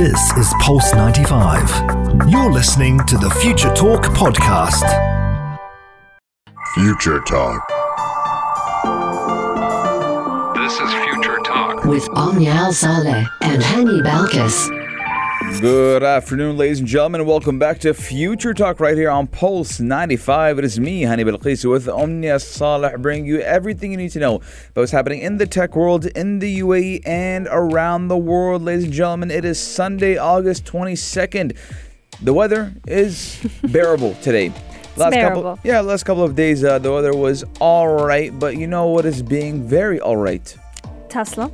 This is Pulse95. You're listening to the Future Talk podcast. Future Talk. This is Future Talk with Omnial Saleh and Hani Balkis. Good afternoon, ladies and gentlemen, and welcome back to Future Talk right here on Pulse 95. It is me, Hani Balqis, with Omnia Saleh, bringing you everything you need to know about what's happening in the tech world, in the UAE, and around the world. Ladies and gentlemen, it is Sunday, August 22nd. The weather is bearable today. Last couple of days, the weather was all right, but you know what is being very all right? Tesla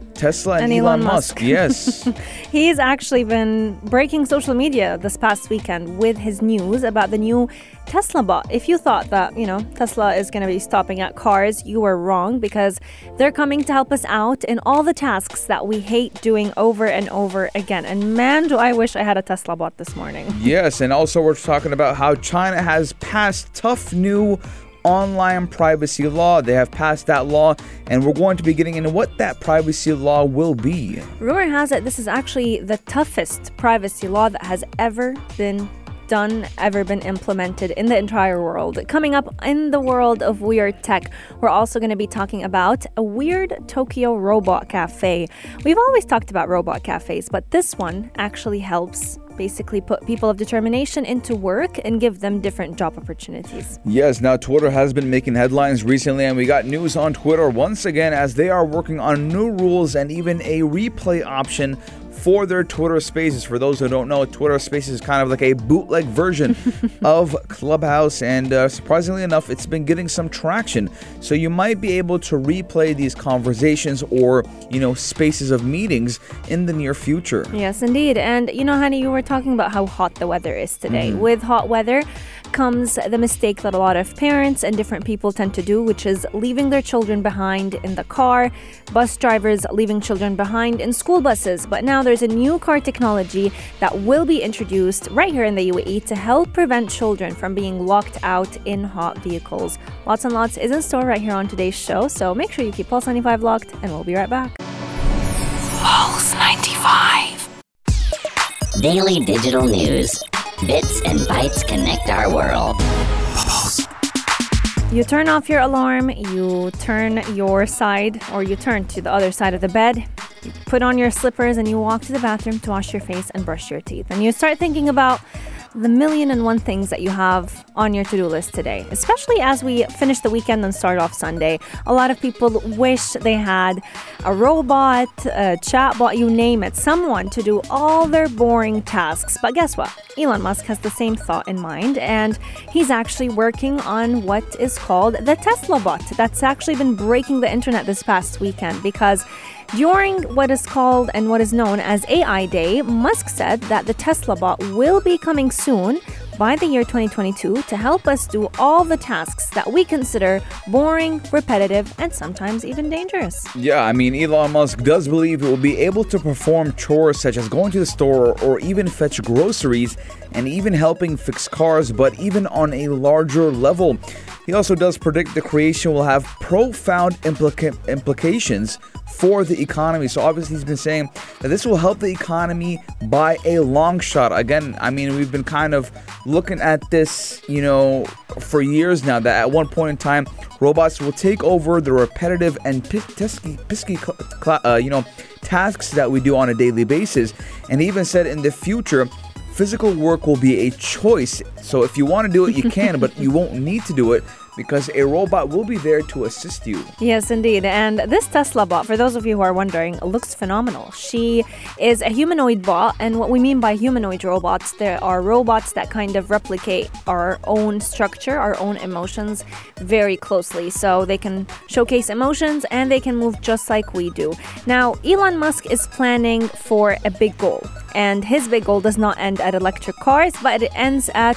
and Elon Musk. Yes. He's actually been breaking social media this past weekend with his news about the new Tesla Bot. If you thought that, you know, Tesla is going to be stopping at cars, you were wrong, because they're coming to help us out in all the tasks that we hate doing over and over again. And man, do I wish I had a Tesla Bot this morning. Yes, and also we're talking about how China has passed tough new online privacy law. They have passed that law, and we're going to be getting into what that privacy law will be. Rumor has it this is actually the toughest privacy law that has ever been done, ever been implemented in the entire world. Coming up in the world of weird tech, we're also going to be talking about a weird Tokyo robot cafe. We've always talked about robot cafes, but this one actually helps basically put people of determination into work and give them different job opportunities. Yes, now Twitter has been making headlines recently, and we got news on Twitter once again as they are working on new rules and even a replay option for their Twitter Spaces. For those who don't know, Twitter Spaces is kind of like a bootleg version of Clubhouse, and surprisingly enough, it's been getting some traction. So you might be able to replay these conversations or, you know, spaces of meetings in the near future. Yes, indeed. And, you know, Hani, you were talking about how hot the weather is today. Mm-hmm. With hot weather comes the mistake that a lot of parents and different people tend to do, which is leaving their children behind in the car, bus drivers leaving children behind in school buses. But now there's a new car technology that will be introduced right here in the UAE to help prevent children from being locked out in hot vehicles. Lots and lots is in store right here on today's show, so make sure you keep Pulse 95 locked, and we'll be right back. Pulse 95. Daily digital news. Bits and bytes connect our world. You turn off your alarm, you turn your side, or you turn to the other side of the bed, you put on your slippers, and you walk to the bathroom to wash your face and brush your teeth. And you start thinking about the million and one things that you have on your to-do list today, especially as we finish the weekend and start off Sunday. A lot of people wish they had a robot, a chatbot, you name it, someone to do all their boring tasks. But guess what? Elon Musk has the same thought in mind, and he's actually working on what is called the Tesla Bot. That's actually been breaking the internet this past weekend, because during what is called and what is known as AI Day, Musk said that the Tesla Bot will be coming soon by the year 2022 to help us do all the tasks that we consider boring, repetitive, and sometimes even dangerous. Yeah, I mean, Elon Musk does believe it will be able to perform chores such as going to the store or even fetch groceries and even helping fix cars, but even on a larger level. He also does predict the creation will have profound implications for the economy. So obviously he's been saying that this will help the economy by a long shot. Again, I mean, we've been kind of looking at this, you know, for years now, that at one point in time, robots will take over the repetitive and tasks that we do on a daily basis. And he even said in the future, physical work will be a choice. So if you want to do it, you can, but you won't need to do it, because a robot will be there to assist you. Yes, indeed. And this Tesla Bot, for those of you who are wondering, looks phenomenal. She is a humanoid bot, and what we mean by humanoid robots, there are robots that kind of replicate our own structure, our own emotions very closely. So they can showcase emotions, and they can move just like we do. Now, Elon Musk is planning for a big goal, and his big goal does not end at electric cars, but it ends at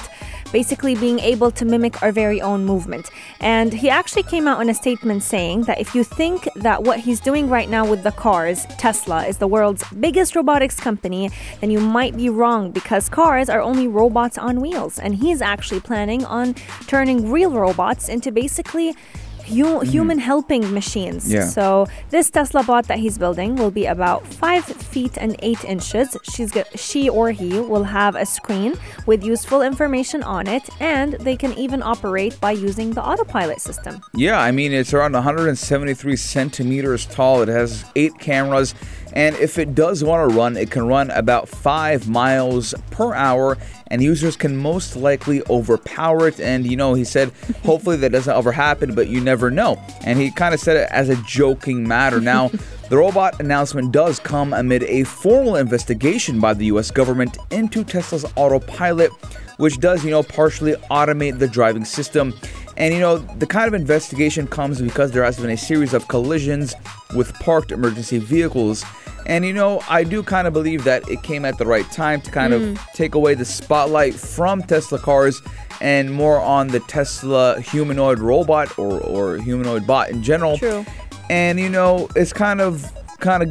basically being able to mimic our very own movement. And he actually came out in a statement saying that if you think that what he's doing right now with the cars, Tesla is the world's biggest robotics company, then you might be wrong, because cars are only robots on wheels. And he's actually planning on turning real robots into basically human helping machines. Yeah. So this Tesla bot that he's building will be about 5 feet and 8 inches. She or he will have a screen with useful information on it, and they can even operate by using the autopilot system. Yeah, I mean, it's around 173 centimeters tall. It has 8 cameras, and if it does want to run, it can run about 5 miles per hour, and users can most likely overpower it. And, you know, he said, hopefully that doesn't ever happen, but you never know. And he kind of said it as a joking matter. Now, the robot announcement does come amid a formal investigation by the U.S. government into Tesla's autopilot, which does, you know, partially automate the driving system. And, you know, the kind of investigation comes because there has been a series of collisions with parked emergency vehicles. And, you know, I do kind of believe that it came at the right time to kind of take away the spotlight from Tesla cars and more on the Tesla humanoid robot or humanoid bot in general. True. And, you know, it's kind of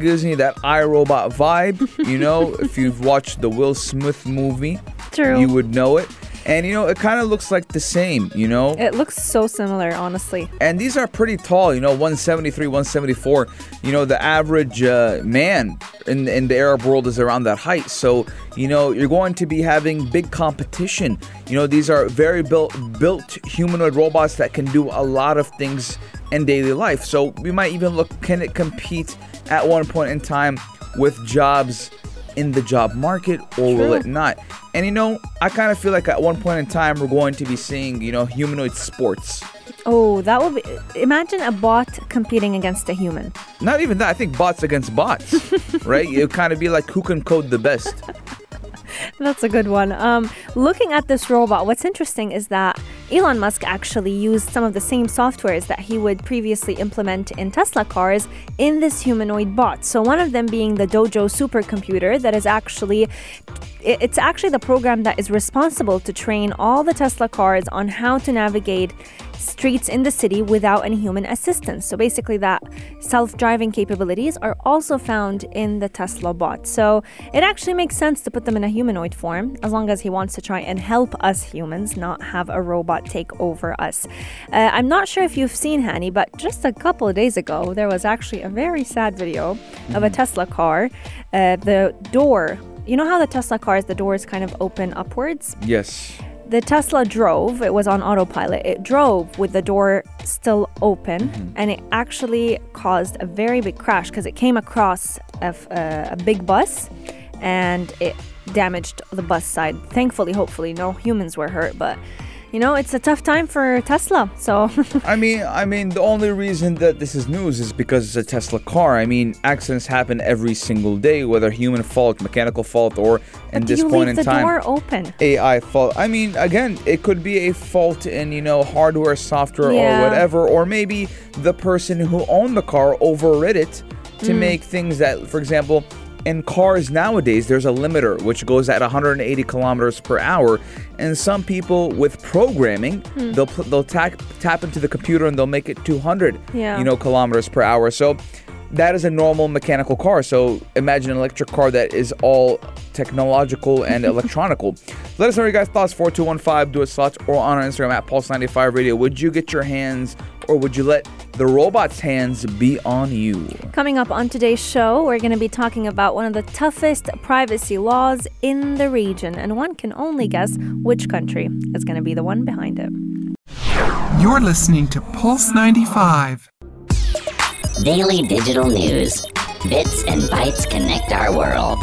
gives me that iRobot vibe. You know, if you've watched the Will Smith movie, True. You would know it. And, you know, it kind of looks like the same, you know? It looks so similar, honestly. And these are pretty tall, you know, 173, 174. You know, the average man in the Arab world is around that height. So, you know, you're going to be having big competition. You know, these are very built humanoid robots that can do a lot of things in daily life. So we might even look, can it compete at one point in time with jobs in the job market, or will it not? And, you know, I kind of feel like at one point in time we're going to be seeing, you know, humanoid sports. Oh, that would be... Imagine a bot competing against a human. Not even that. I think bots against bots, right? It would kind of be like who can code the best. That's a good one. Looking at this robot, what's interesting is that Elon Musk actually used some of the same softwares that he would previously implement in Tesla cars in this humanoid bot. So one of them being the Dojo supercomputer that is actually... It's actually the program that is responsible to train all the Tesla cars on how to navigate streets in the city without any human assistance. So basically that self-driving capabilities are also found in the Tesla bot. So it actually makes sense to put them in a humanoid form, as long as he wants to try and help us humans, not have a robot take over us. I'm not sure if you've seen, Hani, but just a couple of days ago, there was actually a very sad video of a Tesla car. The door... You know how the Tesla cars, the doors kind of open upwards? Yes. The Tesla drove, it was on autopilot, it drove with the door still open, and it actually caused a very big crash because it came across a big bus and it damaged the bus side. Thankfully, hopefully, no humans were hurt, but... You know, it's a tough time for Tesla, so... I mean, the only reason that this is news is because it's a Tesla car. I mean, accidents happen every single day, whether human fault, mechanical fault, or at this point in time... But do you leave the door open? AI fault. I mean, again, it could be a fault in, you know, hardware, software, or whatever. Or maybe the person who owned the car overrid it to make things that, for example... In cars nowadays, there's a limiter which goes at 180 kilometers per hour. And some people with programming, they'll tap into the computer and they'll make it 200 kilometers per hour. So that is a normal mechanical car. So imagine an electric car that is all technological and electronical. Let us know your guys' thoughts, 4215, do it slots, or on our Instagram at Pulse95Radio. Would you get your hands, or would you let the robot's hands be on you? Coming up on today's show, we're going to be talking about one of the toughest privacy laws in the region, and one can only guess which country is going to be the one behind it. You're listening to Pulse 95. Daily digital news. Bits and bytes connect our world.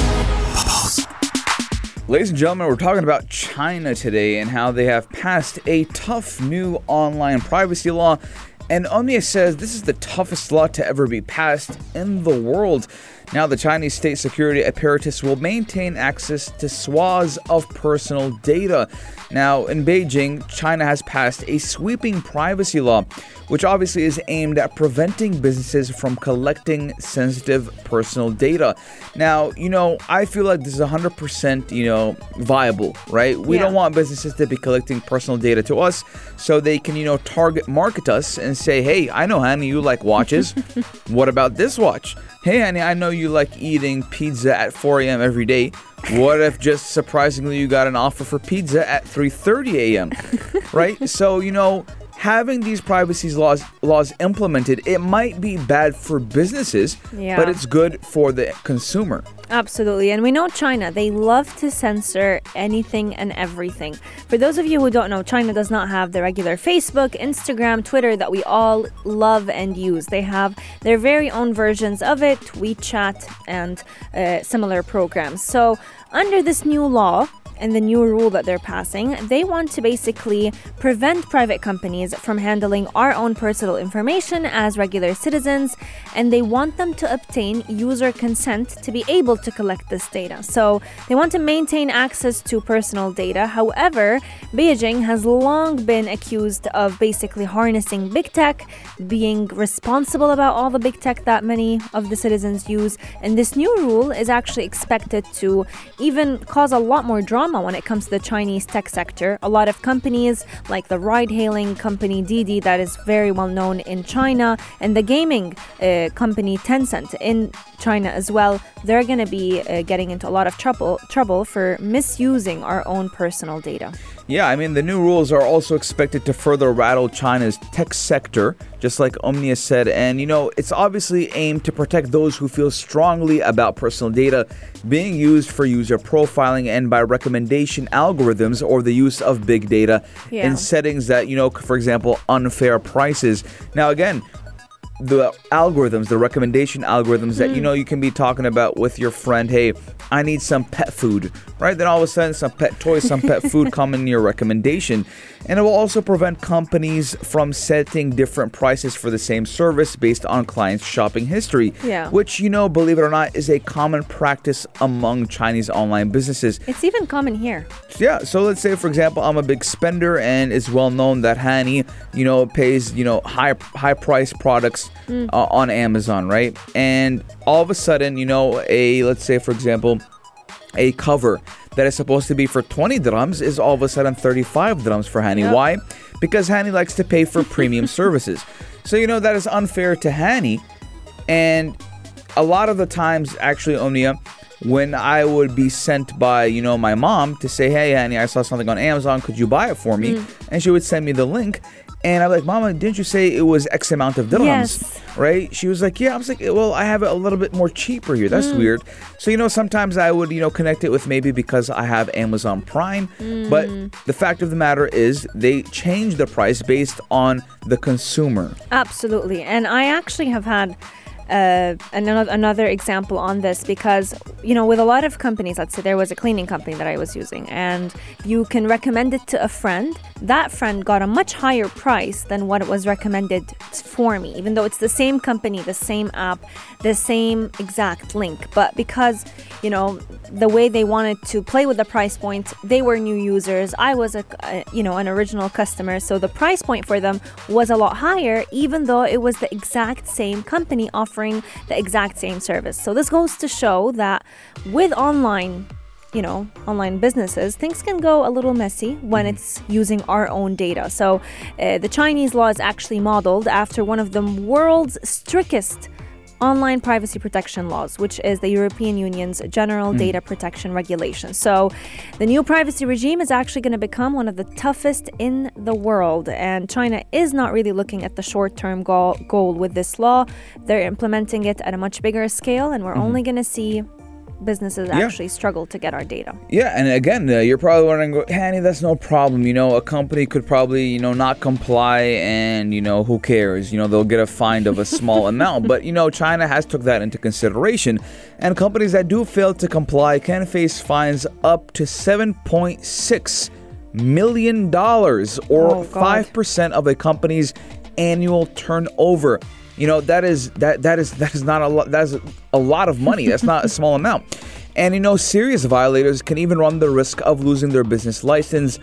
Ladies and gentlemen, we're talking about China today and how they have passed a tough new online privacy law. And Omnia says this is the toughest law to ever be passed in the world. Now, the Chinese state security apparatus will maintain access to swaths of personal data. Now, in Beijing, China has passed a sweeping privacy law, which obviously is aimed at preventing businesses from collecting sensitive personal data. Now, you know, I feel like this is 100%, you know, viable, right? We don't want businesses to be collecting personal data to us so they can, you know, target market us and say, hey, I know, honey, you like watches. What about this watch? Hey, honey, I know you like eating pizza at 4 a.m. every day. What if just surprisingly you got an offer for pizza at 3:30 a.m., right? So, you know, having these privacy laws implemented, it might be bad for businesses, but it's good for the consumer. Absolutely. And we know China, they love to censor anything and everything. For those of you who don't know, China does not have the regular Facebook, Instagram, Twitter that we all love and use. They have their very own versions of it, WeChat and similar programs. So under this new law, and the new rule that they're passing, they want to basically prevent private companies from handling our own personal information as regular citizens, and they want them to obtain user consent to be able to collect this data. So they want to maintain access to personal data. However, Beijing has long been accused of basically harnessing big tech, being responsible about all the big tech that many of the citizens use, and this new rule is actually expected to even cause a lot more drama when it comes to the Chinese tech sector. A lot of companies like the ride-hailing company Didi, that is very well known in China, and the gaming company Tencent in China as well, they're going to be getting into a lot of trouble for misusing our own personal data. Yeah, I mean, the new rules are also expected to further rattle China's tech sector, just like Omnia said. And, you know, it's obviously aimed to protect those who feel strongly about personal data being used for user profiling and by recommendation algorithms or the use of big data in settings that, you know, for example, unfair prices. Now, again, the algorithms, the recommendation algorithms that, you know, you can be talking about with your friend, hey, I need some pet food, right? Then all of a sudden, some pet toys, some pet food come in your recommendation. And it will also prevent companies from setting different prices for the same service based on clients' shopping history, which, you know, believe it or not, is a common practice among Chinese online businesses. It's even common here. Yeah. So let's say, for example, I'm a big spender, and it's well known that Hani, you know, pays, you know, high-priced products on Amazon, right? And all of a sudden, you know, let's say, for example, a cover that is supposed to be for 20 dirhams is all of a sudden 35 dirhams for Hani. Yep. Why? Because Hani likes to pay for premium services. So, you know, that is unfair to Hani. And a lot of the times, actually, Omnia, when I would be sent by, you know, my mom to say, hey, Hani, I saw something on Amazon. Could you buy it for me? And she would send me the link. And I'm like, Mama, didn't you say it was X amount of dirhams, right? She was like, yeah. I was like, well, I have it a little bit more cheaper here. That's weird. So, you know, sometimes I would, you know, connect it with maybe because I have Amazon Prime. But the fact of the matter is they change the price based on the consumer. Absolutely. And I actually have had another example on this because, you know, with a lot of companies, let's say there was a cleaning company that I was using and you can recommend it to a friend. That friend got a much higher price than what it was recommended for me, even though it's the same company, the same app, the same exact link. But because, you know, the way they wanted to play with the price point, they were new users. I was, you know, an original customer. So the price point for them was a lot higher, even though it was the exact same company offering the exact same service. So this goes to show that with online businesses, things can go a little messy when it's using our own data. So the Chinese law is actually modeled after one of the world's strictest online privacy protection laws, which is the European Union's General Data Protection Regulation. So the new privacy regime is actually going to become one of the toughest in the world. And China is not really looking at the short-term goal with this law. They're implementing it at a much bigger scale, and we're only going to see businesses actually struggle to get our data. Yeah, and again, you're probably wondering, Hani, that's no problem. You know, a company could probably, you know, not comply and, you know, who cares? You know, they'll get a fine of a small amount. But, you know, China has took that into consideration. And companies that do fail to comply can face fines up to $7.6 million or 5% of a company's annual turnover. You know, that is not a lot. That's a lot of money. That's not a small amount. And, you know, serious violators can even run the risk of losing their business license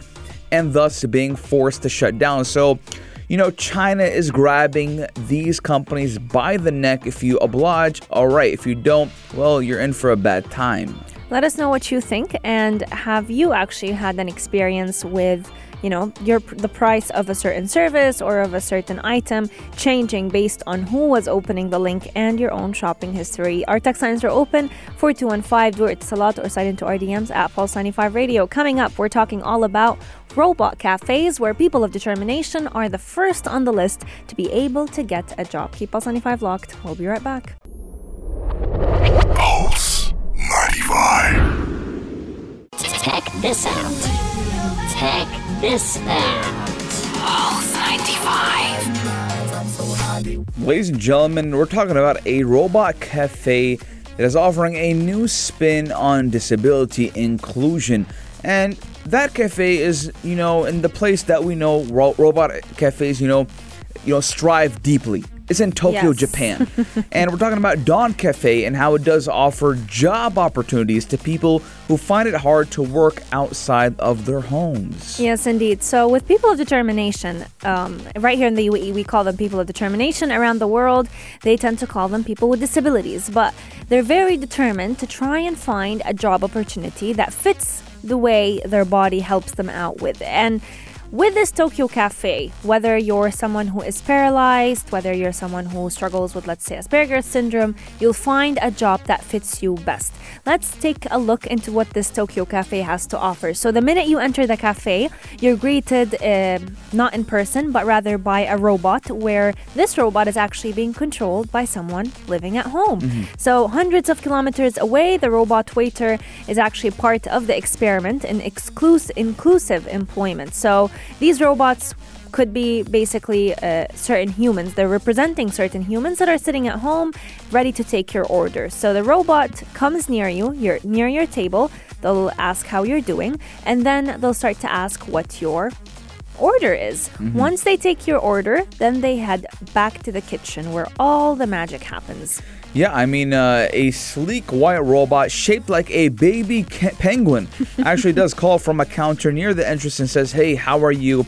and thus being forced to shut down. So, you know, China is grabbing these companies by the neck. If you oblige, all right. If you don't, well, you're in for a bad time. Let us know what you think. And have you actually had an experience with you know, the price of a certain service or of a certain item changing based on who was opening the link and your own shopping history. Our text lines are open, 4215, do it salat, or sign into our DMs at Pulse95Radio. Coming up, we're talking all about robot cafes, where people of determination are the first on the list to be able to get a job. Keep Pulse95 locked. We'll be right back. Pulse95. Check this out. Check this out. Pulse95. Ladies and gentlemen, we're talking about a robot cafe that is offering a new spin on disability inclusion. And that cafe is, you know, in the place that we know robot cafes, you know, strive deeply. It's in Tokyo, yes. Japan. And we're talking about Dawn Cafe and how it does offer job opportunities to people who find it hard to work outside of their homes. Yes, indeed. So with people of determination, right here in the UAE, we call them people of determination. Around the world, they tend to call them people with disabilities. But they're very determined to try and find a job opportunity that fits the way their body helps them out with. And with this Tokyo Cafe, whether you're someone who is paralyzed, whether you're someone who struggles with, let's say, Asperger's syndrome, you'll find a job that fits you best. Let's take a look into what this Tokyo Cafe has to offer. So the minute you enter the cafe, you're greeted not in person, but rather by a robot, where this robot is actually being controlled by someone living at home. Mm-hmm. So hundreds of kilometers away, the robot waiter is actually part of the experiment in inclusive employment. So these robots could be basically certain humans. They're representing certain humans that are sitting at home ready to take your order. So the robot comes near you, you're near your table, they'll ask how you're doing, and then they'll start to ask what your order is. Mm-hmm. Once they take your order, then they head back to the kitchen where all the magic happens. Yeah, I mean, a sleek white robot shaped like a baby penguin actually does call from a counter near the entrance and says, "Hey, how are you?"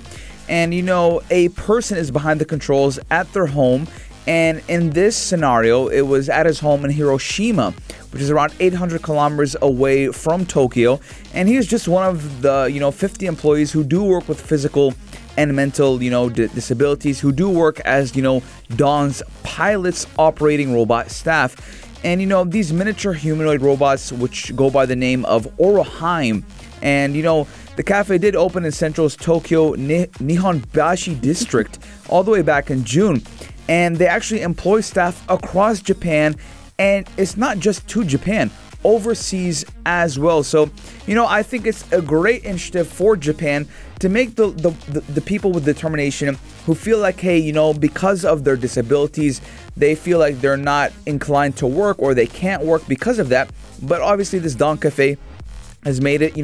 And, you know, a person is behind the controls at their home. And in this scenario, it was at his home in Hiroshima, which is around 800 kilometers away from Tokyo. And he is just one of the, 50 employees who do work with physical and mental, disabilities, who do work as, Dawn's pilots, operating robot staff. And, these miniature humanoid robots, which go by the name of Orohime. And, the cafe did open in Central's Tokyo Nihonbashi district all the way back in June. And they actually employ staff across Japan. And it's not just to Japan, overseas as well. So, I think it's a great initiative for Japan to make the people with determination who feel like, hey, because of their disabilities, they feel like they're not inclined to work or they can't work because of that. But obviously this Dawn Cafe has made it,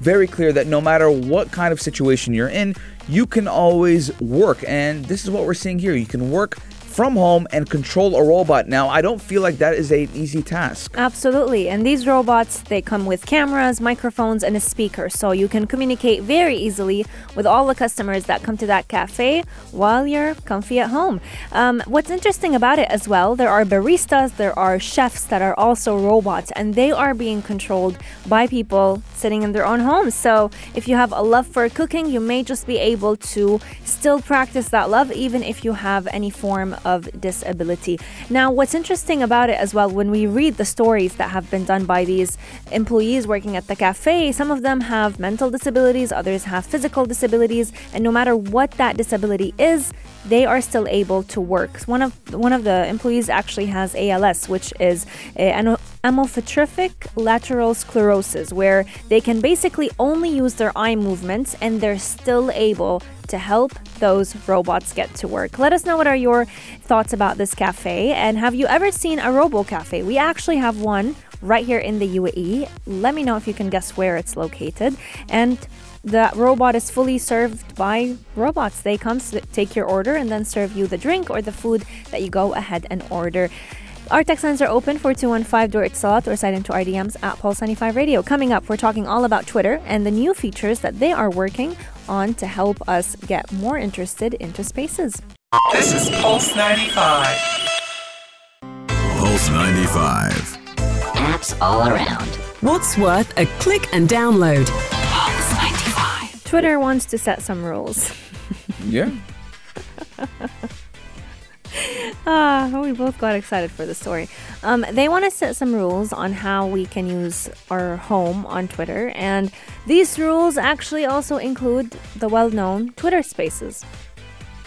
very clear that no matter what kind of situation you're in, you can always work. And this is what we're seeing here. You can work from home and control a robot. Now, I don't feel like that is an easy task. Absolutely. And these robots, they come with cameras, microphones, and a speaker. So you can communicate very easily with all the customers that come to that cafe while you're comfy at home. What's interesting about it as well, there are baristas, there are chefs that are also robots, and they are being controlled by people sitting in their own homes. So if you have a love for cooking, you may just be able to still practice that love, even if you have any form of disability. Now, what's interesting about it as well, when we read the stories that have been done by these employees working at the cafe, some of them have mental disabilities, others have physical disabilities, and no matter what that disability is, they are still able to work. One of the employees actually has ALS, which is an amyotrophic lateral sclerosis, where they can basically only use their eye movements, and they're still able to help those robots get to work. Let us know what are your thoughts about this cafe, and have you ever seen a robo cafe? We actually have one right here in the UAE. Let me know if you can guess where it's located. And the robot is fully served by robots. They come take your order and then serve you the drink or the food that you go ahead and order. Our text lines are open, 4215, do it salat, or sign into our DMs at Pulse95Radio. Coming up, we're talking all about Twitter and the new features that they are working on to help us get more interested into spaces. This is Pulse95. Pulse95. Apps all around. What's worth a click and download? Twitter wants to set some rules. Yeah. We both got excited for the story. They want to set some rules on how we can use our home on Twitter, and these rules actually also include the well-known Twitter Spaces.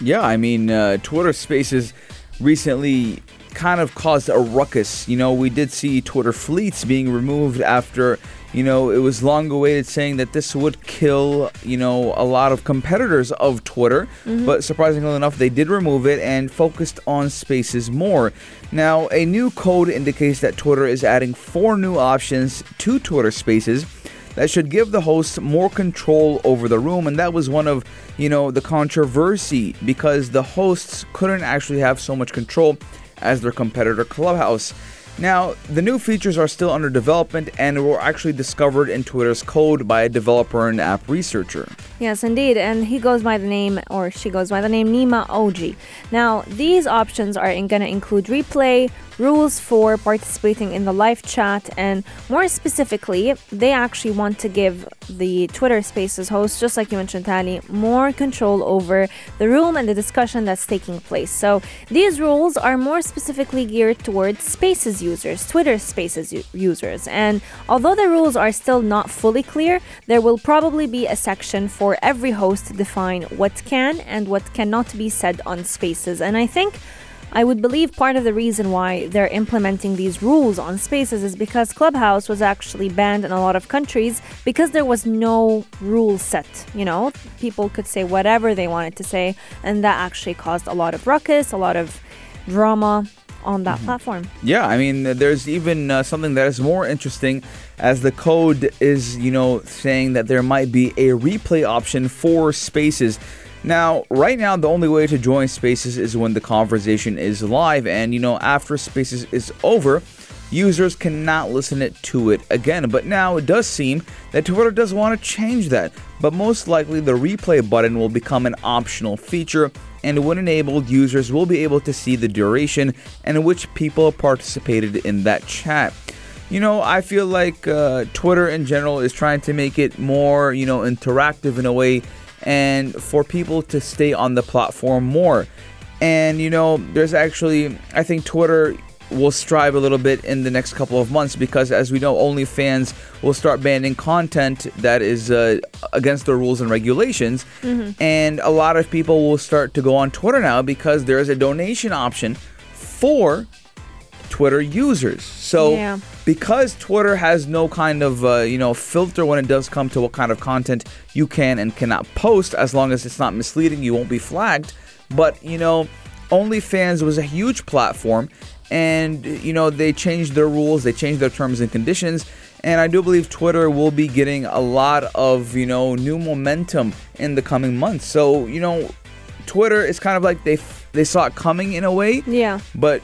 Yeah, I mean, Twitter Spaces recently kind of caused a ruckus. You know, we did see Twitter fleets being removed after, you know, it was long awaited, saying that this would kill, you know, a lot of competitors of Twitter. Mm-hmm. But surprisingly enough, they did remove it and focused on Spaces more. Now, a new code indicates that Twitter is adding 4 new options to Twitter Spaces that should give the host more control over the room. And that was one of, you know, the controversy, because the hosts couldn't actually have so much control as their competitor Clubhouse. Now, the new features are still under development and were actually discovered in Twitter's code by a developer and app researcher. Yes, indeed. And he goes by the name, or she goes by the name, Nima Oji. Now, these options are going to include replay, rules for participating in the live chat, and more specifically, they actually want to give the Twitter Spaces hosts, just like you mentioned, Tali, more control over the room and the discussion that's taking place. So these rules are more specifically geared towards Spaces users, Twitter Spaces users. And although the rules are still not fully clear, there will probably be a section for every host to define what can and what cannot be said on Spaces. And I would believe part of the reason why they're implementing these rules on Spaces is because Clubhouse was actually banned in a lot of countries because there was no rule set. You know, people could say whatever they wanted to say, and that actually caused a lot of ruckus, a lot of drama on that platform. Yeah, I mean, there's even something that is more interesting, as the code is, you know, saying that there might be a replay option for Spaces. Now, right now, the only way to join Spaces is when the conversation is live. And, you know, after Spaces is over, users cannot listen to it again. But now it does seem that Twitter does want to change that. But most likely, the replay button will become an optional feature. And when enabled, users will be able to see the duration and which people participated in that chat. You know, I feel like Twitter in general is trying to make it more, you know, interactive in a way, and for people to stay on the platform more. And, you know, there's actually, I think Twitter will strive a little bit in the next couple of months, because as we know, OnlyFans will start banning content that is against the rules and regulations. Mm-hmm. And a lot of people will start to go on Twitter now because there is a donation option for Twitter users. So yeah, because Twitter has no kind of filter when it does come to what kind of content you can and cannot post, as long as it's not misleading, you won't be flagged. But you know, OnlyFans was a huge platform, and you know, they changed their rules, they changed their terms and conditions, and I do believe Twitter will be getting a lot of, you know, new momentum in the coming months. So you know, Twitter is kind of like they saw it coming in a way. Yeah. But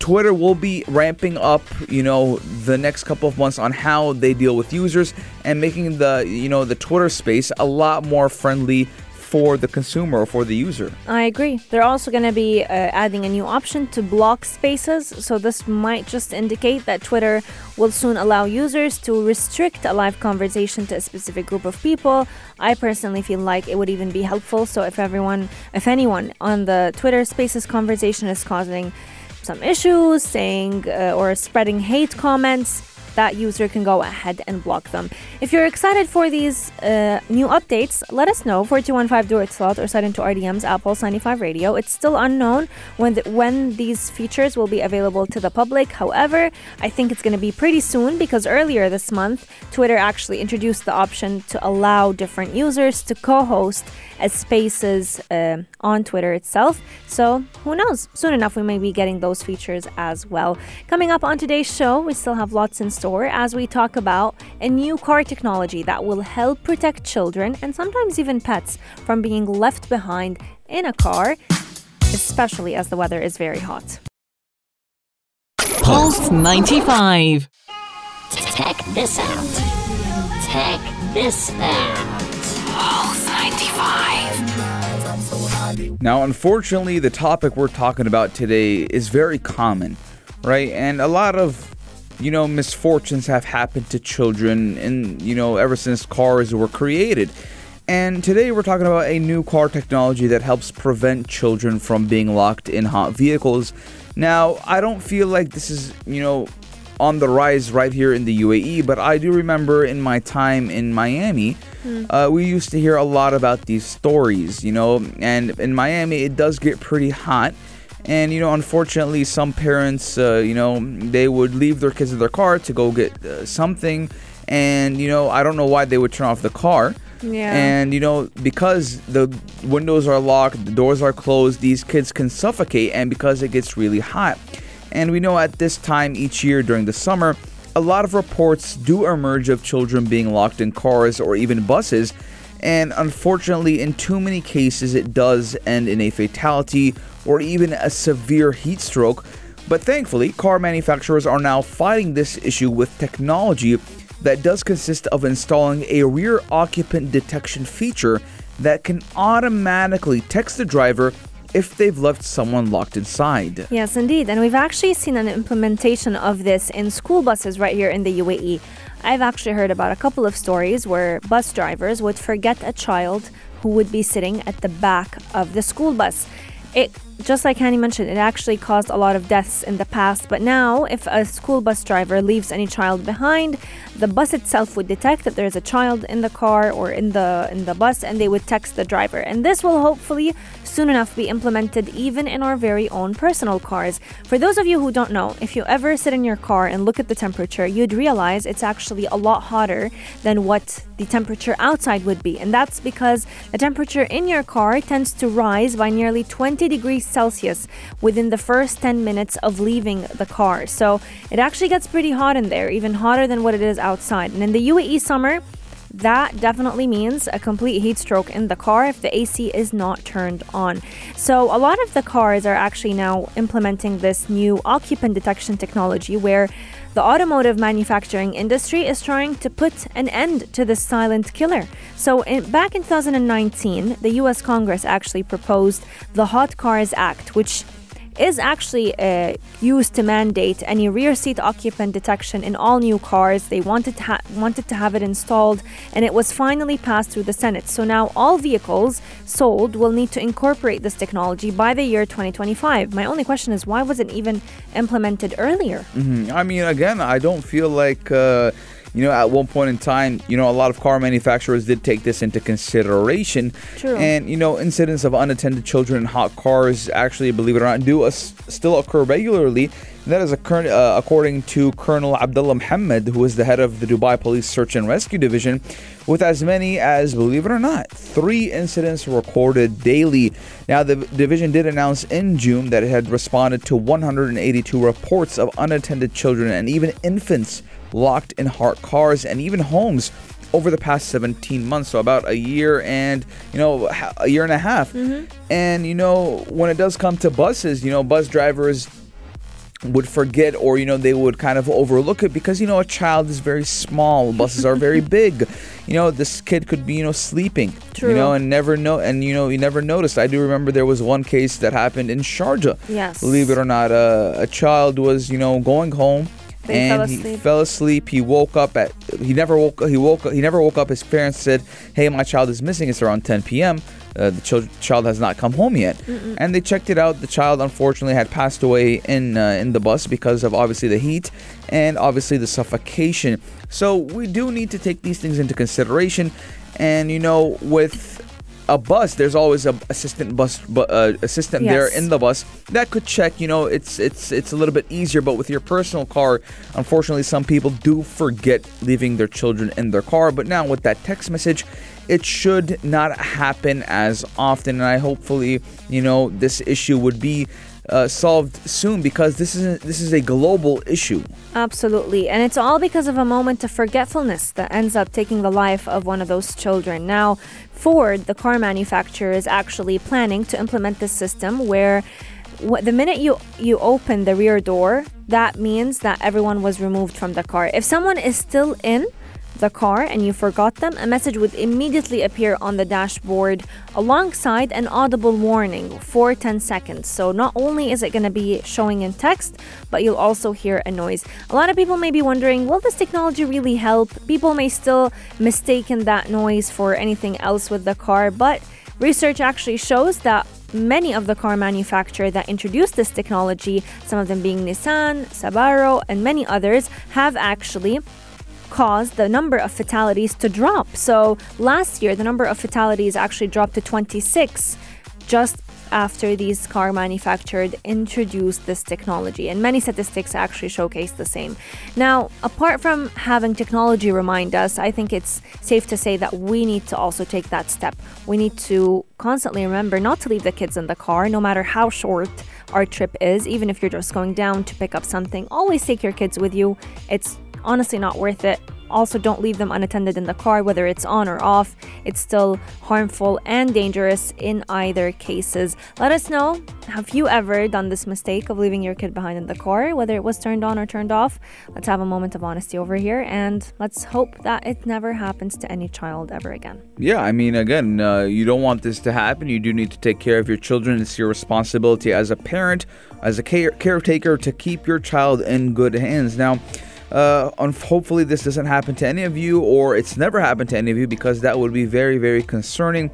Twitter will be ramping up, you know, the next couple of months on how they deal with users and making the, you know, the Twitter space a lot more friendly for the consumer or for the user. I agree. They're also going to be adding a new option to block Spaces. So this might just indicate that Twitter will soon allow users to restrict a live conversation to a specific group of people. I personally feel like it would even be helpful. So if anyone on the Twitter Spaces conversation is causing some issues, saying or spreading hate comments, that user can go ahead and block them. If you're excited for these new updates, let us know. 4215 do it slot or slide into RDMs at Pulse95Radio. It's still unknown when these features will be available to the public. However, I think it's going to be pretty soon, because earlier this month, Twitter actually introduced the option to allow different users to co-host as Spaces on Twitter itself. So who knows? Soon enough, we may be getting those features as well. Coming up on today's show, we still have lots in store as we talk about a new car technology that will help protect children and sometimes even pets from being left behind in a car, especially as the weather is very hot. Pulse 95. Check this out. Check this out. Pulse 95. Now, unfortunately, the topic we're talking about today is very common, right? And a lot of, you know, misfortunes have happened to children, and, you know, ever since cars were created. And today we're talking about a new car technology that helps prevent children from being locked in hot vehicles. Now, I don't feel like this is, on the rise right here in the UAE, but I do remember in my time in Miami, we used to hear a lot about these stories, and in Miami, it does get pretty hot. And, unfortunately, some parents, they would leave their kids in their car to go get something. And, I don't know why they would turn off the car. Yeah. And, because the windows are locked, the doors are closed, these kids can suffocate, and because it gets really hot. And we know at this time each year during the summer, a lot of reports do emerge of children being locked in cars or even buses. And unfortunately, in too many cases, it does end in a fatality or even a severe heat stroke. But thankfully, car manufacturers are now fighting this issue with technology that does consist of installing a rear occupant detection feature that can automatically text the driver if they've left someone locked inside. Yes, indeed. And we've actually seen an implementation of this in school buses right here in the UAE. I've actually heard about a couple of stories where bus drivers would forget a child who would be sitting at the back of the school bus. It, just like Hani mentioned, it actually caused a lot of deaths in the past. But now, if a school bus driver leaves any child behind, the bus itself would detect that there's a child in the car or in the bus, and they would text the driver. And this will hopefully soon enough be implemented even in our very own personal cars. For those of you who don't know, if you ever sit in your car and look at the temperature, you'd realize it's actually a lot hotter than what the temperature outside would be. And that's because the temperature in your car tends to rise by nearly 20 degrees Celsius within the first 10 minutes of leaving the car. So it actually gets pretty hot in there, even hotter than what it is outside. And in the UAE summer, that definitely means a complete heat stroke in the car if the AC is not turned on. So a lot of the cars are actually now implementing this new occupant detection technology, where the automotive manufacturing industry is trying to put an end to this silent killer. So back in 2019, the US Congress actually proposed the Hot Cars Act, which is actually used to mandate any rear seat occupant detection in all new cars. They wanted to have it installed, and it was finally passed through the Senate. So now all vehicles sold will need to incorporate this technology by the year 2025. My only question is, why was it even implemented earlier? I mean, again, I don't feel like, at one point in time, a lot of car manufacturers did take this into consideration. True. And, incidents of unattended children in hot cars actually, believe it or not, do still occur regularly. And that is according to Colonel Abdullah Muhammad, who is the head of the Dubai Police Search and Rescue Division, with as many as, believe it or not, 3 incidents recorded daily. Now, the division did announce in June that it had responded to 182 reports of unattended children and even infants locked in hot cars and even homes over the past 17 months, so about a year and a half. And when it does come to buses, bus drivers would forget, or they would kind of overlook it because a child is very small, buses are very big. This kid could be sleeping. True. And never know, and you never noticed. I do remember there was one case that happened in Sharjah. Yes, believe it or not, a child was going home. He fell asleep. He never woke up. His parents said, "Hey, my child is missing. It's around 10 p.m. The child has not come home yet." And they checked it out. The child, unfortunately, had passed away in the bus because of obviously the heat and obviously the suffocation. So we do need to take these things into consideration. And with a bus, there's always an assistant assistant there in the bus that could check. It's a little bit easier, but with your personal car, unfortunately, some people do forget leaving their children in their car. But now with that text message, it should not happen as often, and I hopefully this issue would be solved soon, because this is a global issue. Absolutely. And it's all because of a moment of forgetfulness that ends up taking the life of one of those children. Now, Ford, the car manufacturer, is actually planning to implement this system where the minute you open the rear door, that means that everyone was removed from the car. If someone is still in, the car and you forgot them, a message would immediately appear on the dashboard alongside an audible warning for 10 seconds. So not only is it going to be showing in text, but you'll also hear a noise. A lot of people may be wondering, will this technology really help? People may still mistaken that noise for anything else with the car, but research actually shows that many of the car manufacturers that introduced this technology, some of them being Nissan, Subaru, and many others, have actually caused the number of fatalities to drop. So last year, the number of fatalities actually dropped to 26 just after these car manufacturers introduced this technology. And many statistics actually showcase the same. Now, apart from having technology remind us, I think it's safe to say that we need to also take that step. We need to constantly remember not to leave the kids in the car, no matter how short our trip is. Even if you're just going down to pick up something, always take your kids with you. It's honestly not worth it. Also, don't leave them unattended in the car, whether it's on or off. It's still harmful and dangerous in either cases. Let us know, have you ever done this mistake of leaving your kid behind in the car, whether it was turned on or turned off? Let's have a moment of honesty over here, and let's hope that it never happens to any child ever again. Yeah, I mean, again, you don't want this to happen. You do need to take care of your children. It's your responsibility as a parent, as a caretaker, to keep your child in good hands. Now, hopefully this doesn't happen to any of you, or it's never happened to any of you, because that would be very, very concerning.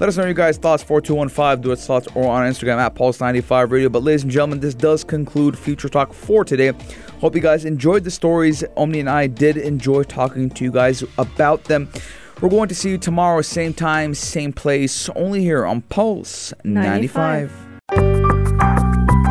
Let us know your guys' thoughts, 4215, do its thoughts, or on Instagram at Pulse95Radio. But ladies and gentlemen, this does conclude Future Talk for today. Hope you guys enjoyed the stories. Omni and I did enjoy talking to you guys about them. We're going to see you tomorrow, same time, same place, only here on Pulse95.